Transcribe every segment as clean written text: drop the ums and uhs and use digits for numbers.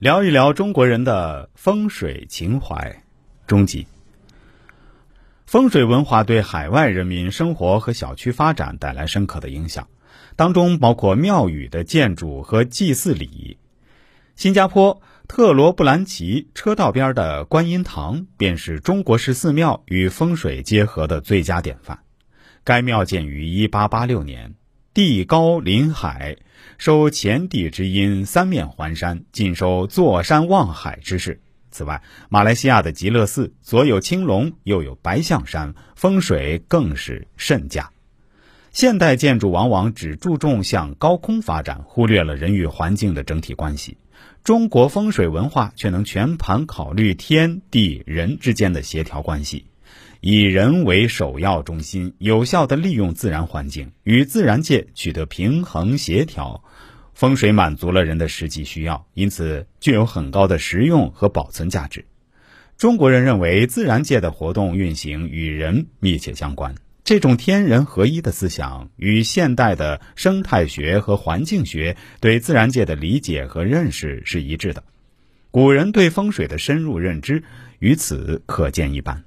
聊一聊中国人的风水情怀，终极。风水文化对海外人民生活和小区发展带来深刻的影响，当中包括庙宇的建筑和祭祀礼仪。新加坡特罗布兰奇车道边的观音堂便是中国式寺庙与风水结合的最佳典范。该庙建于1886年，地高临海，收前地之音，三面环山，尽收坐山望海之势。此外，马来西亚的极乐寺左有青龙，右有白象山，风水更是甚佳。现代建筑往往只注重向高空发展，忽略了人与环境的整体关系。中国风水文化却能全盘考虑天地人之间的协调关系，以人为首要中心，有效地利用自然环境，与自然界取得平衡协调。风水满足了人的实际需要，因此具有很高的实用和保存价值。中国人认为自然界的活动运行与人密切相关，这种天人合一的思想与现代的生态学和环境学对自然界的理解和认识是一致的。古人对风水的深入认知与此可见一斑。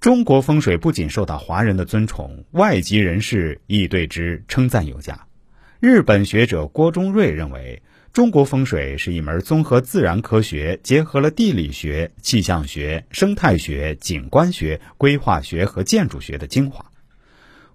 中国风水不仅受到华人的尊崇，外籍人士亦对之称赞有加。日本学者郭中瑞认为，中国风水是一门综合自然科学，结合了地理学、气象学、生态学、景观学、规划学和建筑学的精华。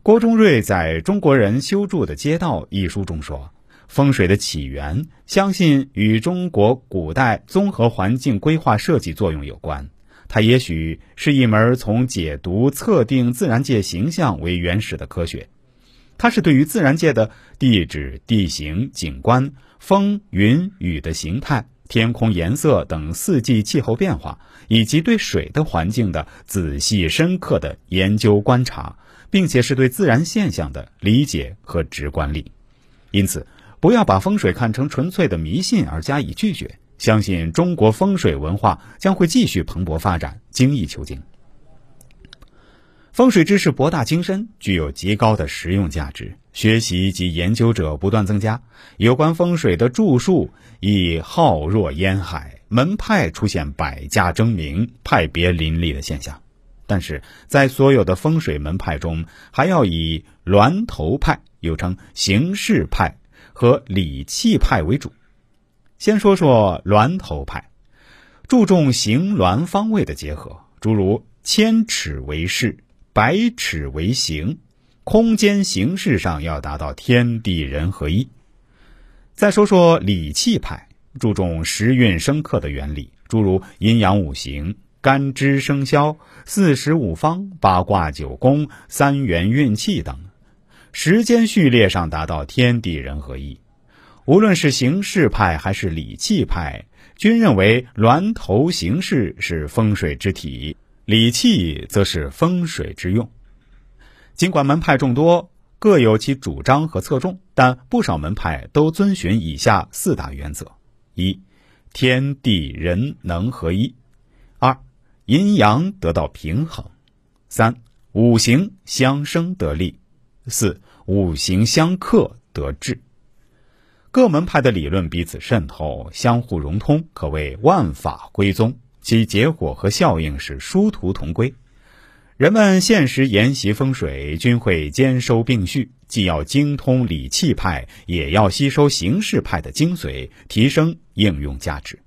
郭中瑞在《中国人修筑的街道》一书中说，风水的起源相信与中国古代综合环境规划设计作用有关，它也许是一门从解读测定自然界形象为原始的科学，它是对于自然界的地质、地形、景观、风、云、雨的形态、天空颜色等四季气候变化，以及对水的环境的仔细深刻的研究观察，并且是对自然现象的理解和直观力。因此，不要把风水看成纯粹的迷信而加以拒绝，相信中国风水文化将会继续蓬勃发展，精益求精。风水知识博大精深，具有极高的实用价值，学习及研究者不断增加，有关风水的著述已浩若烟海，门派出现百家争鸣、派别林立的现象。但是在所有的风水门派中，还要以峦头派，又称形势派和理气派为主。先说说峦头派，注重形峦方位的结合，诸如千尺为势，百尺为形，空间形式上要达到天地人合一。再说说理气派，注重时运生克的原理，诸如阴阳五行、干支生肖、四时五方、八卦九宫、三元运气等，时间序列上达到天地人合一。无论是形势派还是理气派，均认为峦头形势是风水之体，理气则是风水之用。尽管门派众多，各有其主张和侧重，但不少门派都遵循以下四大原则：一、天地人能合一；二、阴阳得到平衡；三、五行相生得利；四、五行相克得治。各门派的理论彼此渗透，相互融通，可谓万法归宗，其结果和效应是殊途同归。人们现实研习风水，均会兼收并蓄，既要精通理气派，也要吸收形势派的精髓，提升应用价值。